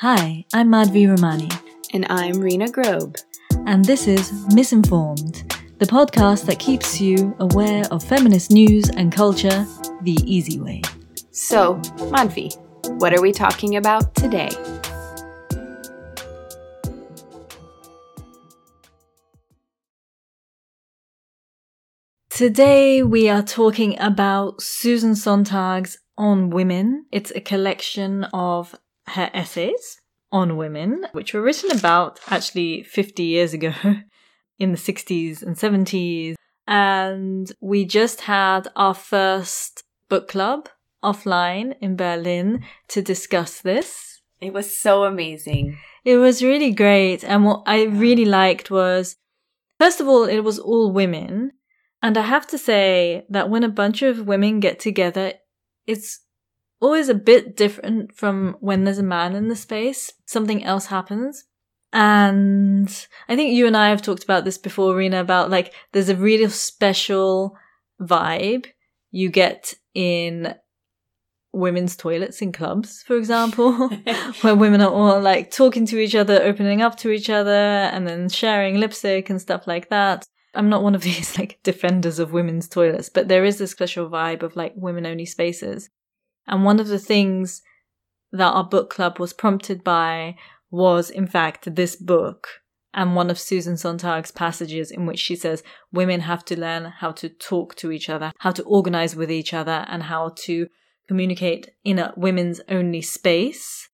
Hi, I'm Madhvi Ramani. And I'm Rena Grobe. And this is Misinformed, the podcast that keeps you aware of feminist news and culture the easy way. So, Madhvi, what are we talking about today? Today we are talking about Susan Sontag's On Women. It's a collection of her essays on women, which were written about actually 50 years ago in the 60s and 70s. And we just had our first book club offline in Berlin to discuss this. It was so amazing. It was really great. And what I really liked was, first of all, it was all women. And I have to say that when a bunch of women get together, it's always a bit different from when there's a man in the space. Something else happens. And I think you and I have talked about this before, Rena, about like there's a really special vibe you get in women's toilets in clubs, for example, where women are all like talking to each other, opening up to each other, and then sharing lipstick and stuff like that. I'm not one of these like defenders of women's toilets, but there is this special vibe of like women-only spaces. And one of the things that our book club was prompted by was, in fact, this book and one of Susan Sontag's passages in which she says women have to learn how to talk to each other, how to organize with each other, and how to communicate in a women's-only space,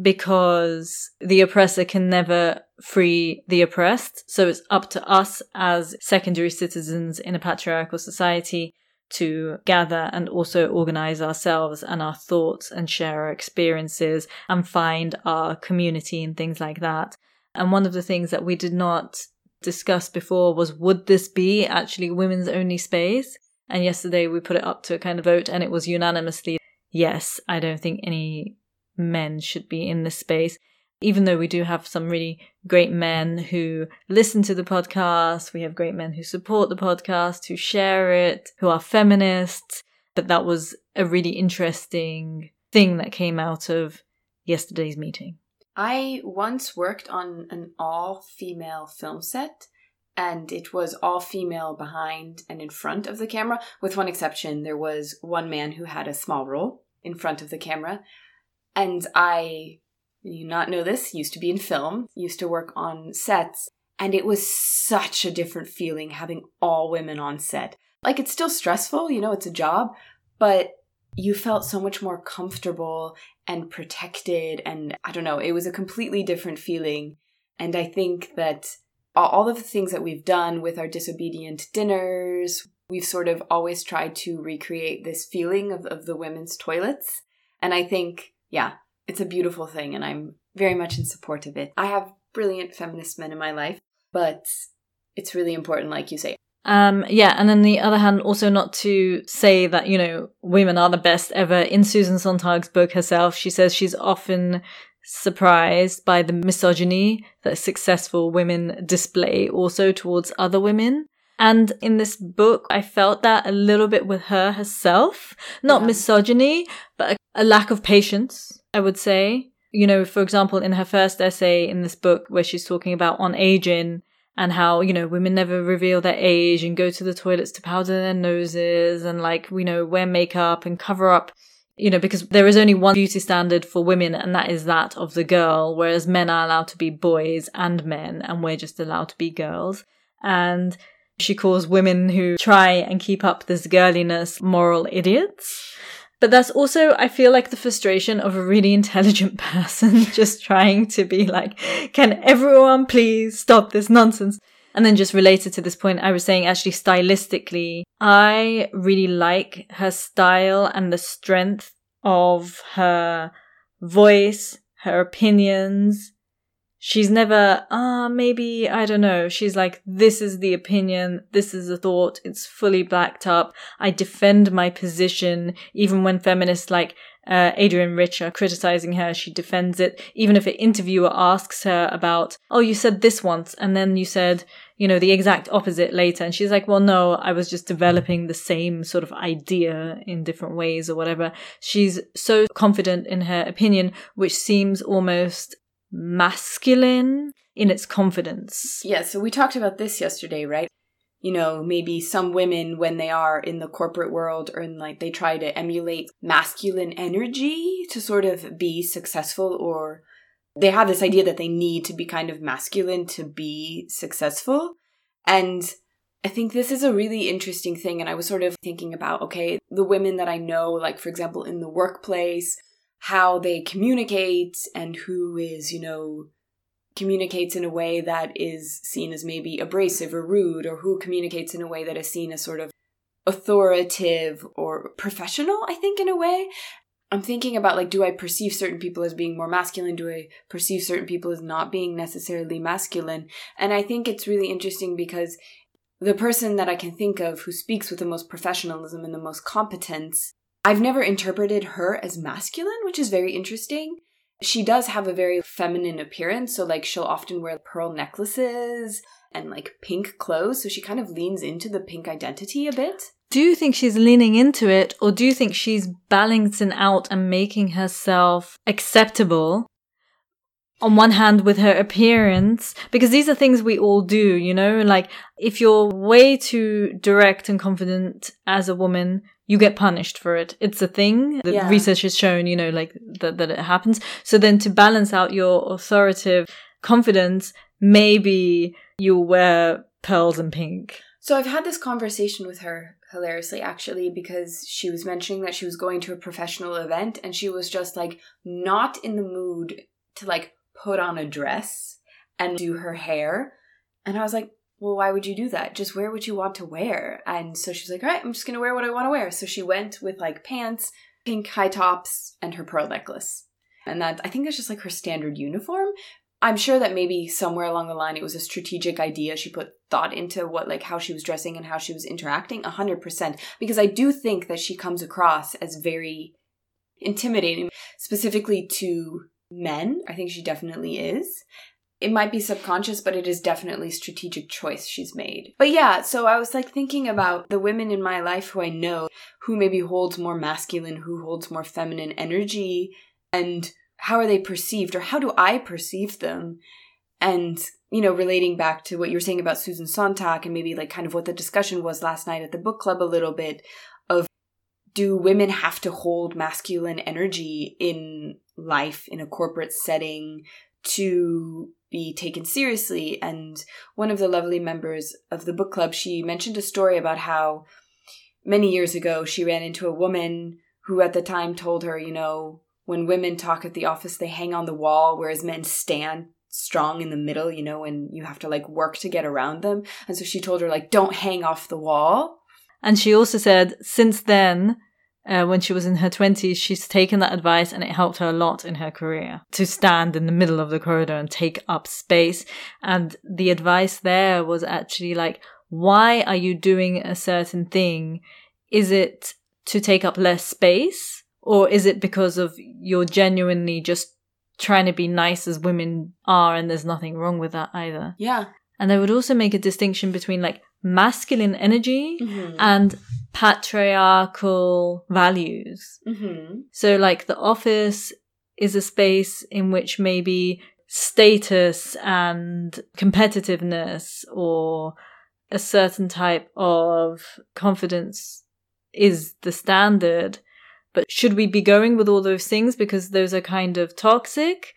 because the oppressor can never free the oppressed. So it's up to us as secondary citizens in a patriarchal society to gather and also organize ourselves and our thoughts and share our experiences and find our community and things like that. And one of the things that we did not discuss before was, would this be actually women's only space? And yesterday we put it up to a kind of vote and it was unanimously, yes, I don't think any men should be in this space, even though we do have some really great men who listen to the podcast. We have great men who support the podcast, who share it, who are feminists. But that was a really interesting thing that came out of yesterday's meeting. I once worked on an all-female film set, and it was all female behind and in front of the camera, with one exception. There was one man who had a small role in front of the camera. And I, you not know this, used to be in film, used to work on sets, and it was such a different feeling having all women on set. Like, it's still stressful, you know, it's a job, but you felt so much more comfortable and protected, and I don't know, it was a completely different feeling. And I think that all of the things that we've done with our disobedient dinners, we've sort of always tried to recreate this feeling of the women's toilets. And I think, yeah, it's a beautiful thing, and I'm very much in support of it. I have brilliant feminist men in my life, but it's really important, like you say. Yeah, and on the other hand, also not to say that, you know, women are the best ever. In Susan Sontag's book herself, she says she's often surprised by the misogyny that successful women display also towards other women. And in this book, I felt that a little bit with her herself. Not misogyny, but a lack of patience, I would say. You know, for example, in her first essay in this book where she's talking about on aging and how, you know, women never reveal their age and go to the toilets to powder their noses and, like, you know, wear makeup and cover up, you know, because there is only one beauty standard for women, and that is that of the girl, whereas men are allowed to be boys and men, and we're just allowed to be girls. And she calls women who try and keep up this girliness moral idiots. But that's also, I feel like, the frustration of a really intelligent person just trying to be like, can everyone please stop this nonsense? And then just related to this point, I was saying actually stylistically, I really like her style and the strength of her voice, her opinions. She's never, maybe, I don't know. She's like, this is the opinion. This is the thought. It's fully blacked up. I defend my position. Even when feminists like Adrienne Rich are criticizing her. She defends it. Even if an interviewer asks her about, oh, you said this once and then you said, you know, the exact opposite later. And she's like, well, no, I was just developing the same sort of idea in different ways or whatever. She's so confident in her opinion, which seems almost masculine in its confidence. Yeah, so we talked about this yesterday, right? You know, maybe some women, when they are in the corporate world or in like, they try to emulate masculine energy to sort of be successful, or they have this idea that they need to be kind of masculine to be successful. And I think this is a really interesting thing. And I was sort of thinking about, okay, the women that I know, like, for example, in the workplace, how they communicate and who is, you know, communicates in a way that is seen as maybe abrasive or rude, or who communicates in a way that is seen as sort of authoritative or professional, I think, in a way. I'm thinking about, like, do I perceive certain people as being more masculine? Do I perceive certain people as not being necessarily masculine? And I think it's really interesting because the person that I can think of who speaks with the most professionalism and the most competence, I've never interpreted her as masculine, which is very interesting. She does have a very feminine appearance. So, like, she'll often wear pearl necklaces and, like, pink clothes. So she kind of leans into the pink identity a bit. Do you think she's leaning into it, or do you think she's balancing out and making herself acceptable on one hand with her appearance? Because these are things we all do, you know? Like, if you're way too direct and confident as a woman, you get punished for it. It's a thing. The research has shown, you know, like, that it happens. So then to balance out your authoritative confidence, maybe you'll wear pearls and pink. So I've had this conversation with her, hilariously, actually, because she was mentioning that she was going to a professional event and she was just, like, not in the mood to, like, put on a dress and do her hair. And I was like, well, why would you do that? Just wear what you want to wear. And so she was like, all right, I'm just going to wear what I want to wear. So she went with, like, pants, pink high tops, and her pearl necklace. And that, I think, that's just, like, her standard uniform. I'm sure that maybe somewhere along the line it was a strategic idea. She put thought into what, like, how she was dressing and how she was interacting, 100%. Because I do think that she comes across as very intimidating, specifically to men. I think she definitely is. It might be subconscious, but it is definitely strategic choice she's made. But yeah, so I was, like, thinking about the women in my life who I know, who maybe holds more masculine, who holds more feminine energy, and how are they perceived, or how do I perceive them? And, you know, relating back to what you were saying about Susan Sontag and maybe, like, kind of what the discussion was last night at the book club a little bit of, do women have to hold masculine energy in life, in a corporate setting, to be taken seriously? And one of the lovely members of the book club, she mentioned a story about how many years ago she ran into a woman who at the time told her, you know, when women talk at the office, they hang on the wall, whereas men stand strong in the middle, you know, and you have to, like, work to get around them. And so she told her, like, don't hang off the wall. And she also said, since then, when she was in her 20s, she's taken that advice and it helped her a lot in her career to stand in the middle of the corridor and take up space. And the advice there was actually, like, why are you doing a certain thing? Is it to take up less space? Or is it because of you're genuinely just trying to be nice as women are, and there's nothing wrong with that either? Yeah. And I would also make a distinction between, like, masculine energy and patriarchal values. So, like, the office is a space in which maybe status and competitiveness or a certain type of confidence is the standard. But should we be going with all those things because those are kind of toxic?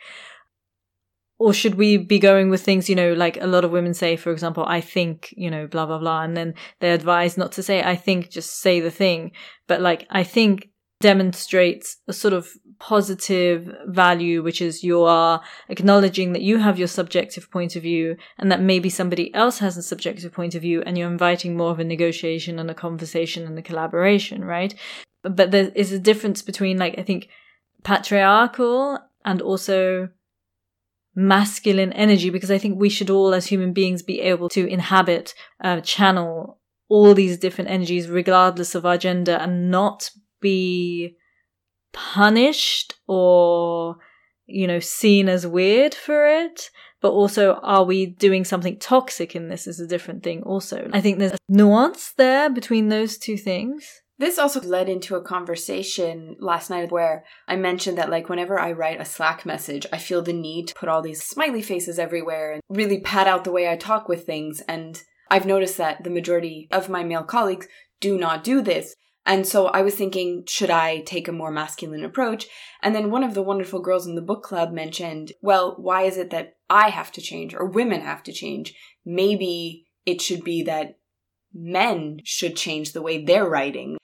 Or should we be going with things, you know, like a lot of women say, for example, I think, you know, blah, blah, blah. And then they're advised not to say, I think, just say the thing. But, like, I think demonstrates a sort of positive value, which is you are acknowledging that you have your subjective point of view and that maybe somebody else has a subjective point of view, and you're inviting more of a negotiation and a conversation and a collaboration, right? But there is a difference between, like, I think patriarchal and also masculine energy, because I think we should all as human beings be able to inhabit, channel all these different energies regardless of our gender and not be punished or, you know, seen as weird for it? But also, are we doing something toxic in this is a different thing also. I think there's a nuance there between those two things. This also led into a conversation last night where I mentioned that, like, whenever I write a Slack message, I feel the need to put all these smiley faces everywhere and really pad out the way I talk with things. And I've noticed that the majority of my male colleagues do not do this. And so I was thinking, should I take a more masculine approach? And then one of the wonderful girls in the book club mentioned, well, why is it that I have to change or women have to change? Maybe it should be that men should change the way they're writing.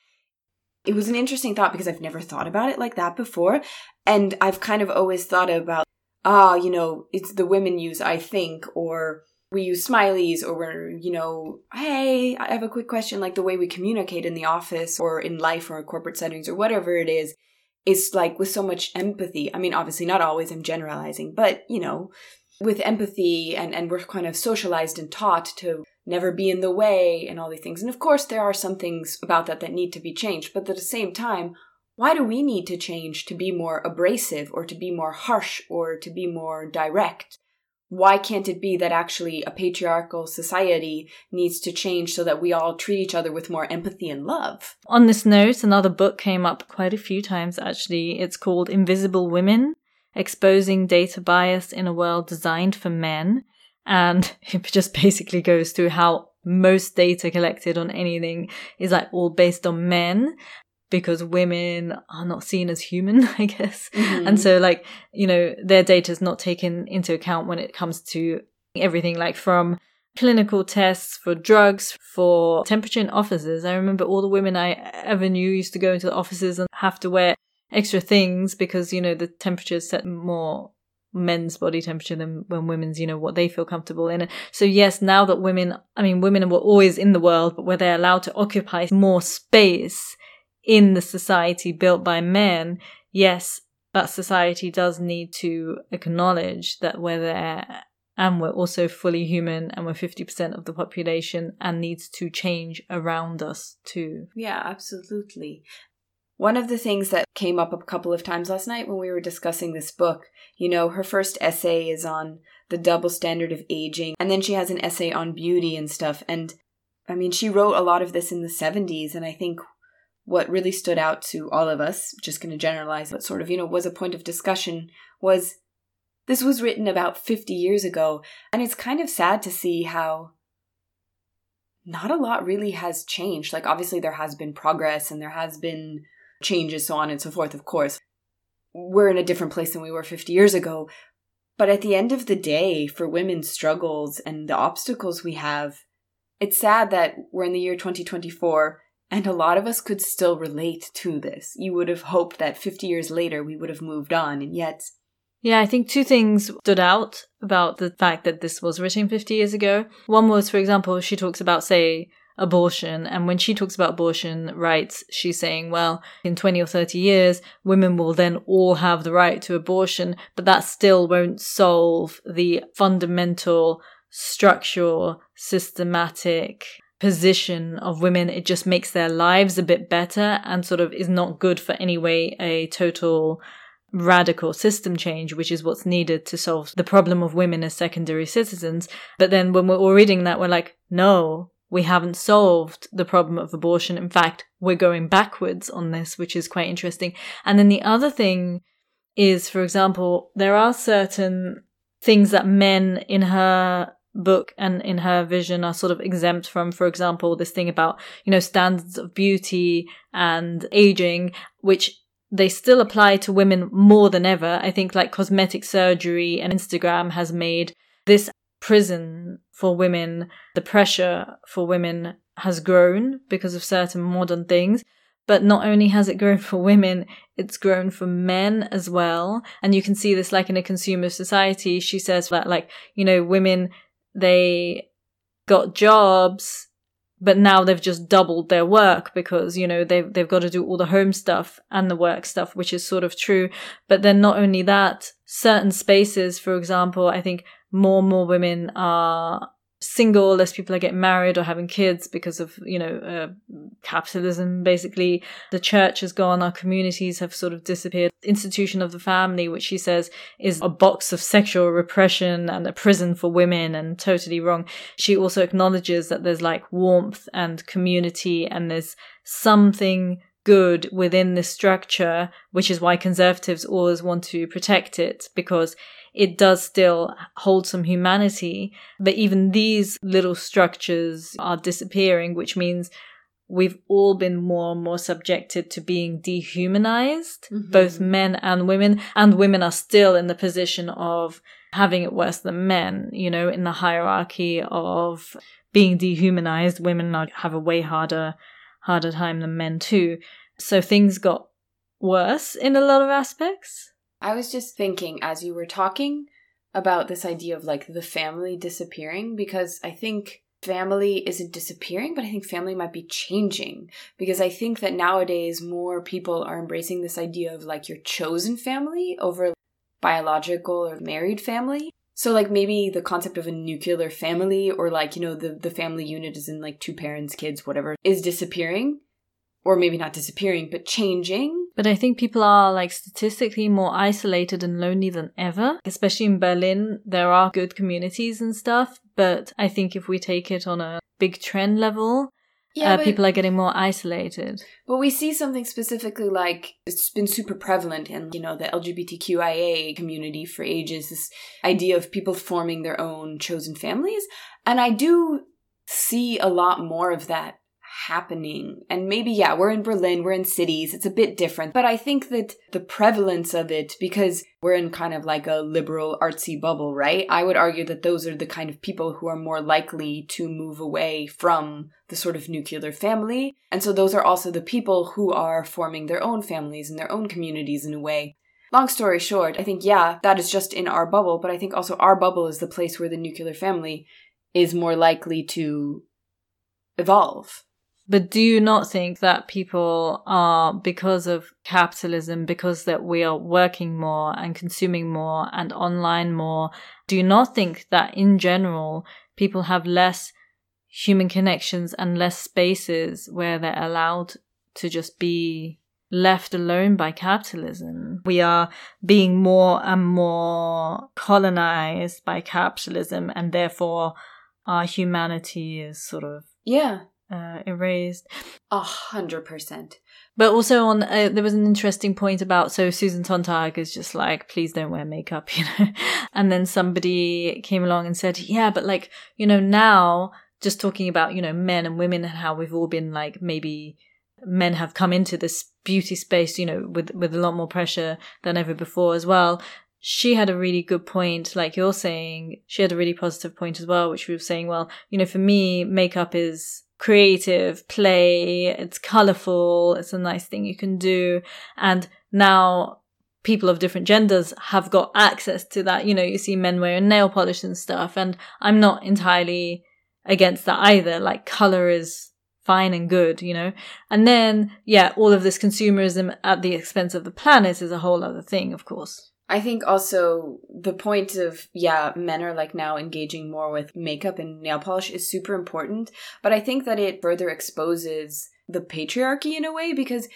It was an interesting thought because I've never thought about it like that before. And I've kind of always thought about, you know, it's the women use I think, or we use smileys, or we're, you know, hey, I have a quick question, like the way we communicate in the office or in life or in corporate settings or whatever it is. It's like with so much empathy. I mean, obviously not always, I'm generalizing, but, you know, with empathy and we're kind of socialized and taught to never be in the way and all these things. And of course, there are some things about that that need to be changed. But at the same time, why do we need to change to be more abrasive or to be more harsh or to be more direct? Why can't it be that actually a patriarchal society needs to change so that we all treat each other with more empathy and love? On this note, another book came up quite a few times, actually. It's called Invisible Women, Exposing Data Bias in a World Designed for Men. And it just basically goes through how most data collected on anything is like all based on men, because women are not seen as human, I guess. Mm-hmm. And so, like, you know, their data is not taken into account when it comes to everything, like from clinical tests, for drugs, for temperature in offices. I remember all the women I ever knew used to go into the offices and have to wear extra things because, you know, the temperature is set more men's body temperature than when women's, you know, what they feel comfortable in. So yes, now that women, I mean, women were always in the world, but where they're allowed to occupy more space in the society built by men, yes, that society does need to acknowledge that we're there and we're also fully human and we're 50% of the population and needs to change around us too. Yeah, absolutely. One of the things that came up a couple of times last night when we were discussing this book, you know, her first essay is on the double standard of aging, and then she has an essay on beauty and stuff. And I mean, she wrote a lot of this in the 70s, and I think what really stood out to all of us, just going to generalize, but sort of, you know, was a point of discussion, was this was written about 50 years ago. And it's kind of sad to see how not a lot really has changed. Like, obviously there has been progress and there has been changes, so on and so forth, of course. We're in a different place than we were 50 years ago. But at the end of the day, for women's struggles and the obstacles we have, it's sad that we're in the year 2024, and a lot of us could still relate to this. You would have hoped that 50 years later we would have moved on, and yet... Yeah, I think two things stood out about the fact that this was written 50 years ago. One was, for example, she talks about, say, abortion. And when she talks about abortion rights, she's saying, well, in 20 or 30 years, women will then all have the right to abortion, but that still won't solve the fundamental, structural, systematic position of women. It just makes their lives a bit better and sort of is not good for anyway a total radical system change, which is what's needed to solve the problem of women as secondary citizens. But then when we're all reading that, we're like, no, we haven't solved the problem of abortion. In fact, we're going backwards on this, which is quite interesting. And then the other thing is, for example, there are certain things that men in her book and in her vision are sort of exempt from, for example, this thing about, you know, standards of beauty and aging, which they still apply to women more than ever. I think like cosmetic surgery and Instagram has made this prison for women, the pressure for women has grown because of certain modern things. But not only has it grown for women, it's grown for men as well. And you can see this like in a consumer society. She says that, like, you know, women, they got jobs, but now they've just doubled their work because, you know, they've got to do all the home stuff and the work stuff, which is sort of true. But then not only that, certain spaces, for example, I think more and more women are single, less people are getting married or having kids because of, you know, capitalism, basically. The church has gone, our communities have sort of disappeared. Institution of the family, which she says is a box of sexual repression and a prison for women, and totally wrong. She also acknowledges that there's like warmth and community, and there's something good within this structure, which is why conservatives always want to protect it, because it does still hold some humanity. But even these little structures are disappearing, which means we've all been more and more subjected to being dehumanized, mm-hmm. both men and women. And women are still in the position of having it worse than men, you know, in the hierarchy of being dehumanized. Women have a way harder time than men too. So things got worse in a lot of aspects. I was just thinking as you were talking about this idea of like the family disappearing, because I think family isn't disappearing, but I think family might be changing, because I think that nowadays more people are embracing this idea of like your chosen family over biological or married family. So like maybe the concept of a nuclear family, or like, you know, the family unit is in like two parents, kids, whatever, is disappearing. Or maybe not disappearing, but changing. But I think people are like statistically more isolated and lonely than ever. Especially in Berlin, there are good communities and stuff. But I think if we take it on a big trend level, people are getting more isolated. But we see something specifically like, it's been super prevalent in, you know, the LGBTQIA community for ages, this idea of people forming their own chosen families. And I do see a lot more of that happening. And maybe, yeah, we're in Berlin, we're in cities, it's a bit different. But I think that the prevalence of it, because we're in kind of like a liberal artsy bubble, right? I would argue that those are the kind of people who are more likely to move away from the sort of nuclear family. And so those are also the people who are forming their own families and their own communities in a way. Long story short, I think, yeah, that is just in our bubble. But I think also our bubble is the place where the nuclear family is more likely to evolve. But do you not think that people are, because of capitalism, because that we are working more and consuming more and online more, do you not think that in general people have less human connections and less spaces where they're allowed to just be left alone by capitalism? We are being more and more colonized by capitalism, and therefore our humanity is sort of... yeah. Erased 100%. But also on there was an interesting point about, so Susan Sontag is just like, please don't wear makeup, you know. And then somebody came along and said, yeah, but like, you know, now just talking about, you know, men and women and how we've all been like, maybe men have come into this beauty space, you know, with a lot more pressure than ever before as well. She had a really good point, like you're saying. She had a really positive point as well, which was saying, well, you know, for me, makeup is creative play, it's colorful, it's a nice thing you can do. And now people of different genders have got access to that. You know, you see men wearing nail polish and stuff, and I'm not entirely against that either. Like, color is fine and good, you know. And then, yeah, all of this consumerism at the expense of the planet is a whole other thing, of course. I think also the point of, yeah, men are like now engaging more with makeup and nail polish is super important. But I think that it further exposes the patriarchy in a way, because,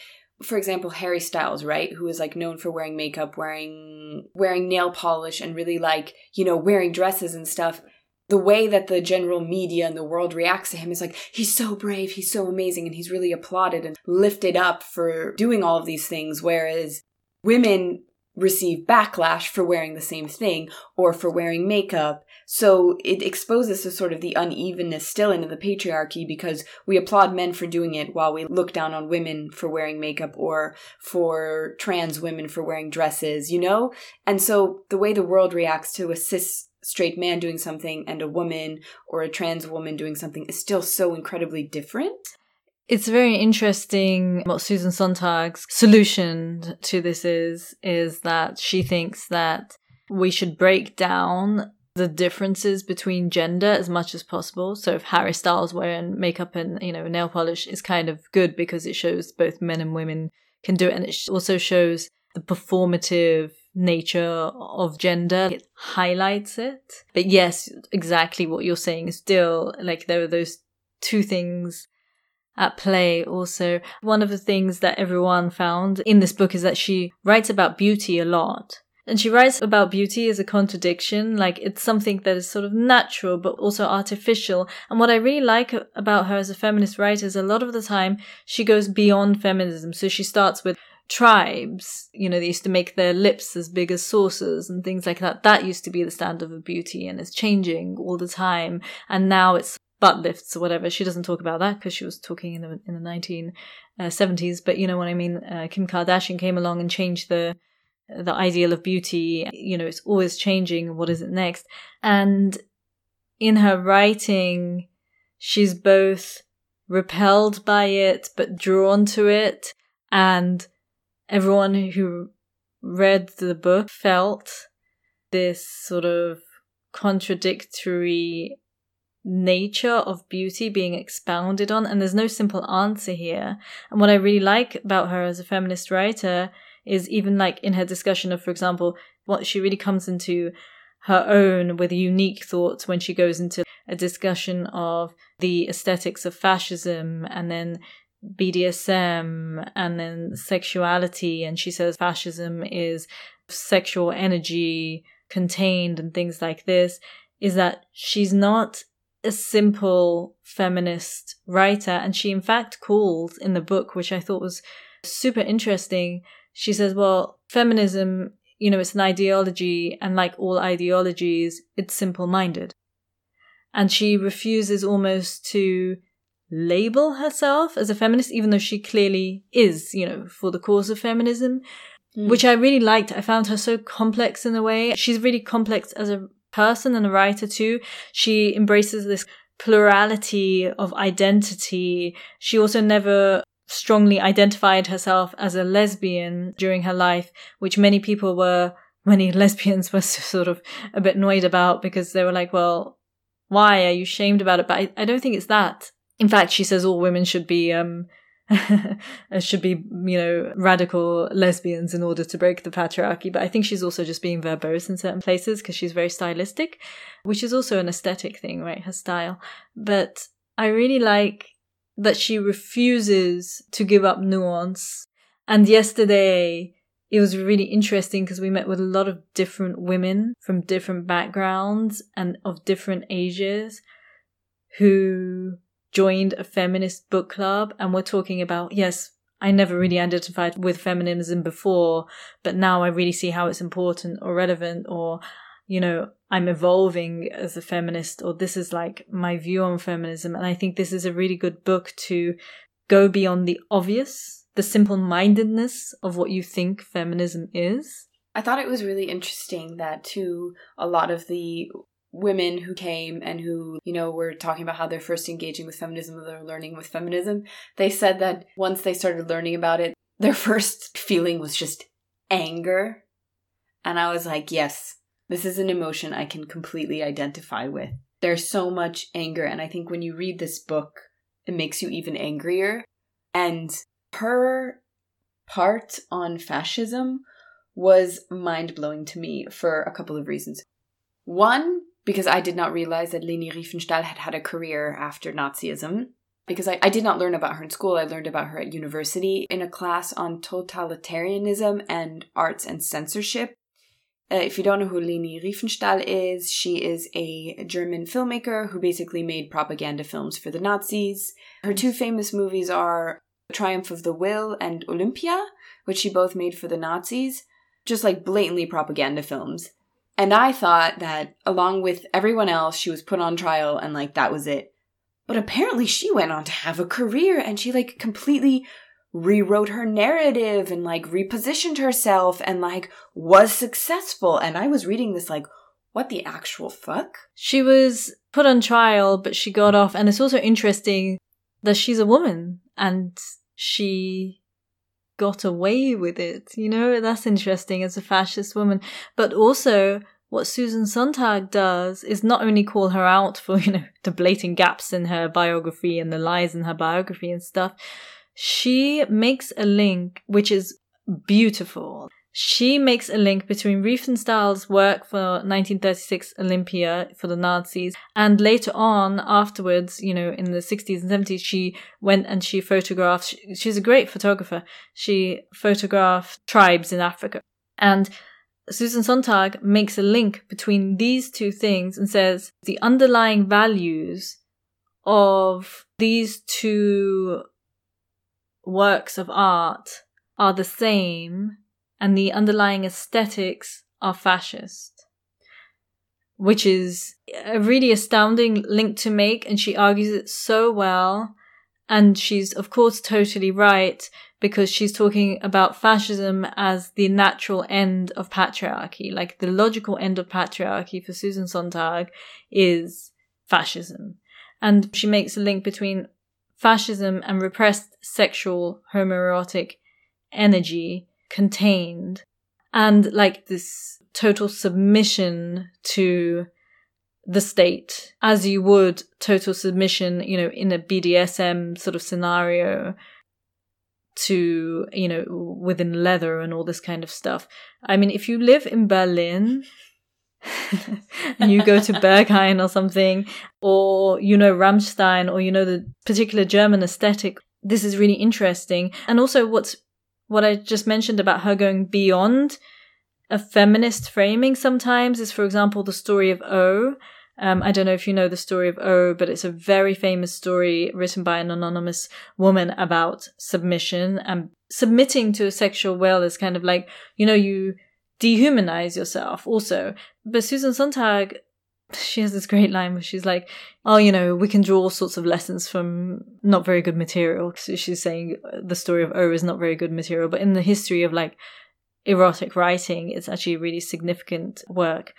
for example, Harry Styles, right, who is like known for wearing makeup, wearing nail polish, and really like, you know, wearing dresses and stuff. The way that the general media and the world reacts to him is like, he's so brave, he's so amazing, and he's really applauded and lifted up for doing all of these things. Whereas women receive backlash for wearing the same thing or for wearing makeup. So it exposes to sort of the unevenness still into the patriarchy, because we applaud men for doing it while we look down on women for wearing makeup or for trans women for wearing dresses, you know? And so the way the world reacts to a cis straight man doing something and a woman or a trans woman doing something is still so incredibly different. It's very interesting what Susan Sontag's solution to this is that she thinks that we should break down the differences between gender as much as possible. So if Harry Styles wearing makeup and, you know, nail polish is kind of good because it shows both men and women can do it, and it also shows the performative nature of gender. It highlights it. But yes, exactly what you're saying is still, like, there are those two things at play also. One of the things that everyone found in this book is that she writes about beauty a lot. And she writes about beauty as a contradiction, like it's something that is sort of natural but also artificial. And what I really like about her as a feminist writer is a lot of the time she goes beyond feminism. So she starts with tribes, you know, they used to make their lips as big as saucers and things like that. That used to be the standard of beauty and it's changing all the time. And now it's butt lifts or whatever. She doesn't talk about that because she was talking in the 1970s. But you know what I mean? Kim Kardashian came along and changed the ideal of beauty. You know, it's always changing. What is it next? And in her writing, she's both repelled by it, but drawn to it. And everyone who read the book felt this sort of contradictory nature of beauty being expounded on, and there's no simple answer here. And what I really like about her as a feminist writer is even like in her discussion of, for example, what she really comes into her own with unique thoughts when she goes into a discussion of the aesthetics of fascism and then BDSM and then sexuality. And she says fascism is sexual energy contained and things like this, is that she's not a simple feminist writer. And she in fact calls in the book, which I thought was super interesting, she says, well, feminism, you know, it's an ideology, and like all ideologies, it's simple-minded. And she refuses almost to label herself as a feminist, even though she clearly is, you know, for the cause of feminism, which I really liked. I found her so complex in a way. She's really complex as a person and a writer too. She embraces this plurality of identity. She also never strongly identified herself as a lesbian during her life, which many lesbians were sort of a bit annoyed about, because they were like, well, why are you shamed about it? But I don't think it's that. In fact, she says all women should be you know, radical lesbians in order to break the patriarchy. But I think she's also just being verbose in certain places because she's very stylistic, which is also an aesthetic thing, right? Her style. But I really like that she refuses to give up nuance. And yesterday, it was really interesting because we met with a lot of different women from different backgrounds and of different ages who joined a feminist book club. And we're talking about, yes, I never really identified with feminism before, but now I really see how it's important or relevant, or, you know, I'm evolving as a feminist, or this is like my view on feminism. And I think this is a really good book to go beyond the obvious, the simple-mindedness of what you think feminism is. I thought it was really interesting that too, a lot of the women who came and who, you know, were talking about how they're first engaging with feminism or they're learning with feminism, they said that once they started learning about it, their first feeling was just anger. And I was like, yes. This is an emotion I can completely identify with. There's so much anger. And I think when you read this book, it makes you even angrier. And her part on fascism was mind-blowing to me for a couple of reasons. One, because I did not realize that Leni Riefenstahl had a career after Nazism. Because I did not learn about her in school. I learned about her at university in a class on totalitarianism and arts and censorship. If you don't know who Leni Riefenstahl is, she is a German filmmaker who basically made propaganda films for the Nazis. Her two famous movies are Triumph of the Will and Olympia, which she both made for the Nazis, just like blatantly propaganda films. And I thought that along with everyone else, she was put on trial and like that was it. But apparently she went on to have a career and she like completely rewrote her narrative and like repositioned herself and like was successful. And I was reading this like, what the actual fuck? She was put on trial, but she got off. And it's also interesting that she's a woman and she got away with it. You know, that's interesting as a fascist woman. But also what Susan Sontag does is not only call her out for, you know, the blatant gaps in her biography and the lies in her biography and stuff, she makes a link, which is beautiful. She makes a link between Riefenstahl's work for 1936 Olympia for the Nazis, and later on, afterwards, you know, in the 60s and 70s, she went and she photographed, she's a great photographer, she photographed tribes in Africa. And Susan Sontag makes a link between these two things and says the underlying values of these two works of art are the same, and the underlying aesthetics are fascist, which is a really astounding link to make, and she argues it so well. And she's, of course, totally right, because she's talking about fascism as the natural end of patriarchy. Like, the logical end of patriarchy for Susan Sontag is fascism. And she makes a link between fascism and repressed sexual homoerotic energy contained, and like this total submission to the state, as you would total submission, you know, in a BDSM sort of scenario to, you know, within leather and all this kind of stuff. I mean, if you live in Berlin and you go to Berghain or something, or, you know, Rammstein, or, you know, the particular German aesthetic, this is really interesting. And also what I just mentioned about her going beyond a feminist framing sometimes is, for example, the Story of O. I don't know if you know the Story of O, but it's a very famous story written by an anonymous woman about submission, and submitting to a sexual will is kind of like, you know, you dehumanize yourself also. But Susan Sontag, she has this great line where she's like, oh, you know, we can draw all sorts of lessons from not very good material. So she's saying the Story of O is not very good material, but in the history of like erotic writing, it's actually a really significant work.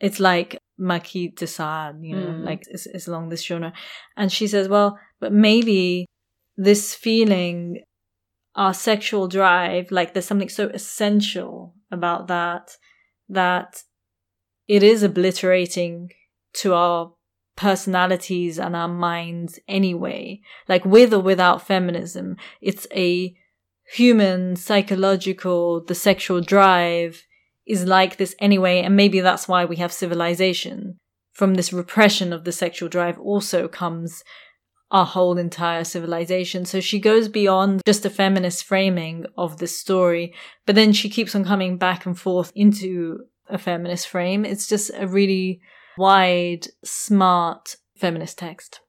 It's like Marquis de Sade, you know, like it's along this genre. And she says, well, but maybe this feeling, our sexual drive, like there's something so essential about that, that it is obliterating to our personalities and our minds anyway, like with or without feminism. It's a human, psychological, the sexual drive is like this anyway. And maybe that's why we have civilization. From this repression of the sexual drive also comes our whole entire civilization. So she goes beyond just a feminist framing of this story, but then she keeps on coming back and forth into a feminist frame. It's just a really wide, smart feminist text.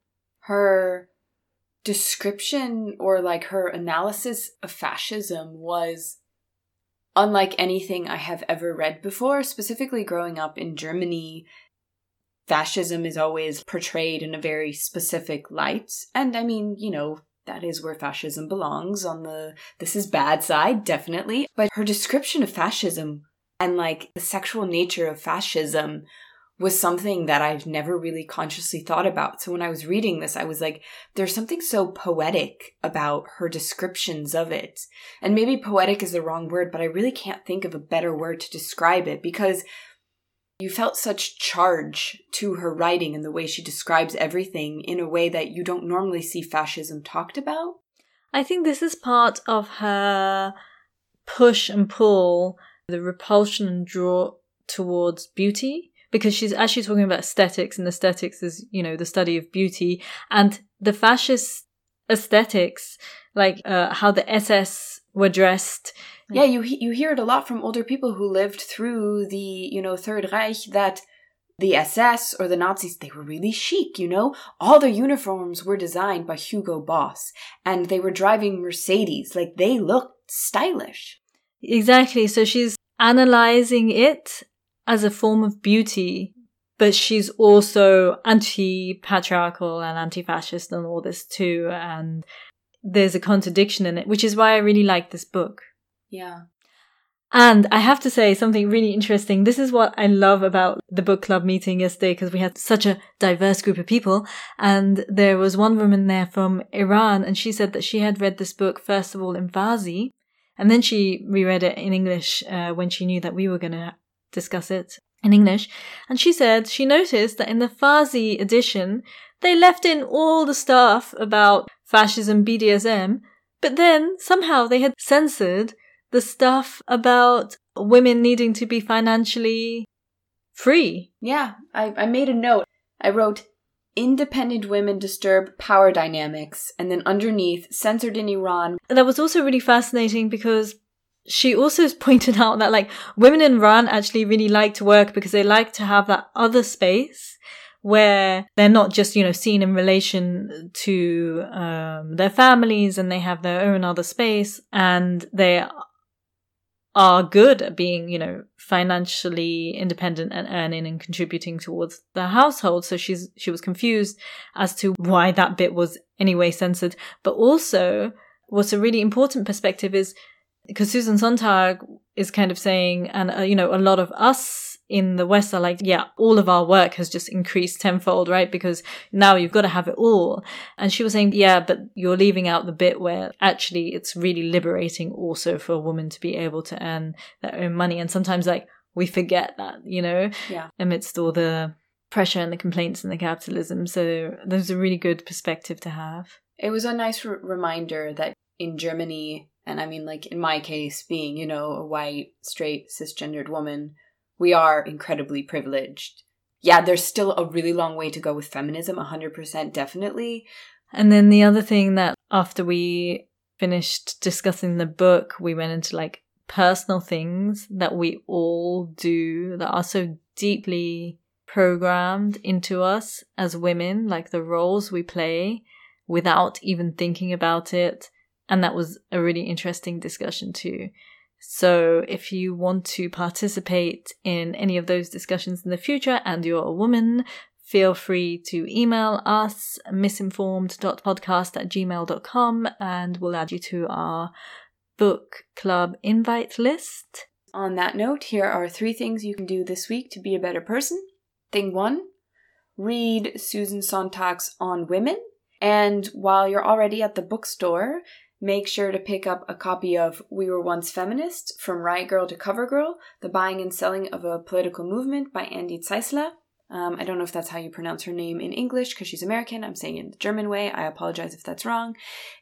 Her description, or like her analysis of fascism, was unlike anything I have ever read before. Specifically growing up in Germany, fascism is always portrayed in a very specific light. And I mean, you know, that is where fascism belongs, on the this is bad side, definitely. But her description of fascism and like the sexual nature of fascism was something that I've never really consciously thought about. So when I was reading this, I was like, there's something so poetic about her descriptions of it. And maybe poetic is the wrong word, but I really can't think of a better word to describe it, because you felt such charge to her writing and the way she describes everything in a way that you don't normally see fascism talked about. I think this is part of her push and pull, the repulsion and draw towards beauty, because she's actually talking about aesthetics, and aesthetics is, you know, the study of beauty. And the fascist aesthetics, like how the SS were dressed. Yeah, you hear it a lot from older people who lived through the, you know, Third Reich, that the SS or the Nazis, they were really chic, you know? All their uniforms were designed by Hugo Boss, and they were driving Mercedes. Like, they looked stylish. Exactly. So she's analyzing it as a form of beauty, but she's also anti-patriarchal and anti-fascist and all this too, and there's a contradiction in it, which is why I really like this book. Yeah. And I have to say something really interesting. This is what I love about the book club meeting yesterday, because we had such a diverse group of people. And there was one woman there from Iran, and she said that she had read this book, first of all, in Farsi, and then she reread it in English when she knew that we were going to discuss it in English. And she said she noticed that in the Farsi edition, they left in all the stuff about fascism, BDSM, but then somehow they had censored the stuff about women needing to be financially free. Yeah, I made a note. I wrote, independent women disturb power dynamics, and then underneath, censored in Iran. And that was also really fascinating because she also pointed out that like women in Iran actually really like to work because they like to have that other space where they're not just, you know, seen in relation to their families, and they have their own other space, and they are good at being, you know, financially independent and earning and contributing towards the household. So she was confused as to why that bit was anyway censored. But also what's a really important perspective is because Susan Sontag is kind of saying, and you know, a lot of us in the West are like, yeah, all of our work has just increased tenfold, right? Because now you've got to have it all. And she was saying, yeah, but you're leaving out the bit where actually it's really liberating also for a woman to be able to earn their own money. And sometimes like we forget that, you know, yeah, amidst all the pressure and the complaints and the capitalism. So there's a really good perspective to have. It was a nice reminder that in Germany, and I mean, like in my case, being, you know, a white, straight, cisgendered woman, we are incredibly privileged. Yeah, there's still a really long way to go with feminism, 100% definitely. And then the other thing that after we finished discussing the book, we went into like personal things that we all do that are so deeply programmed into us as women, like the roles we play without even thinking about it. And that was a really interesting discussion too. So if you want to participate in any of those discussions in the future and you're a woman, feel free to email us misinformed.podcast@gmail.com and we'll add you to our book club invite list. On that note, here are 3 things you can do this week to be a better person. Thing 1, read Susan Sontag's On Women. And while you're already at the bookstore, make sure to pick up a copy of We Were Once Feminists from Riot Girl to Cover Girl, The Buying and Selling of a Political Movement by Andy Zeisler. I don't know if that's how you pronounce her name in English because she's American. I'm saying it in the German way. I apologize if that's wrong.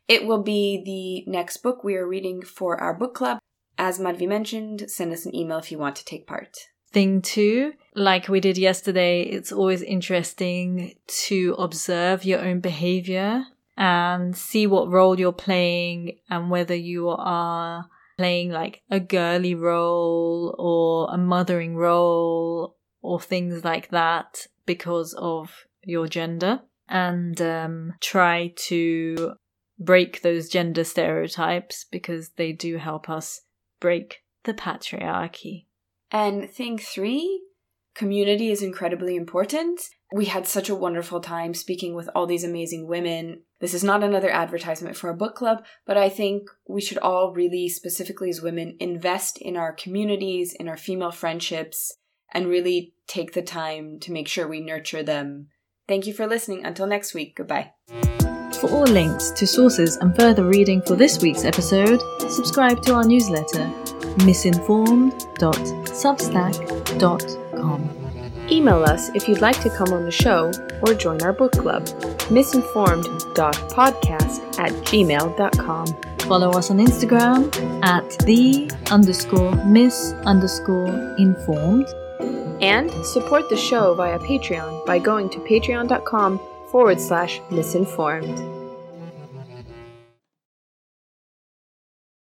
It will be the next book we are reading for our book club. As Madhvi mentioned, send us an email if you want to take part. Thing 2, like we did yesterday, it's always interesting to observe your own behavior and see what role you're playing and whether you are playing like a girly role or a mothering role or things like that because of your gender, and try to break those gender stereotypes because they do help us break the patriarchy. And thing 3, community is incredibly important. We had such a wonderful time speaking with all these amazing women. This is not another advertisement for a book club, but I think we should all really, specifically as women, invest in our communities, in our female friendships, and really take the time to make sure we nurture them. Thank you for listening. Until next week, goodbye. For all links to sources and further reading for this week's episode, subscribe to our newsletter, msinformed.substack.com. Email us if you'd like to come on the show or join our book club, misinformed.podcast@gmail.com. Follow us on Instagram @the_miss_informed. And support the show via Patreon by going to patreon.com/misinformed.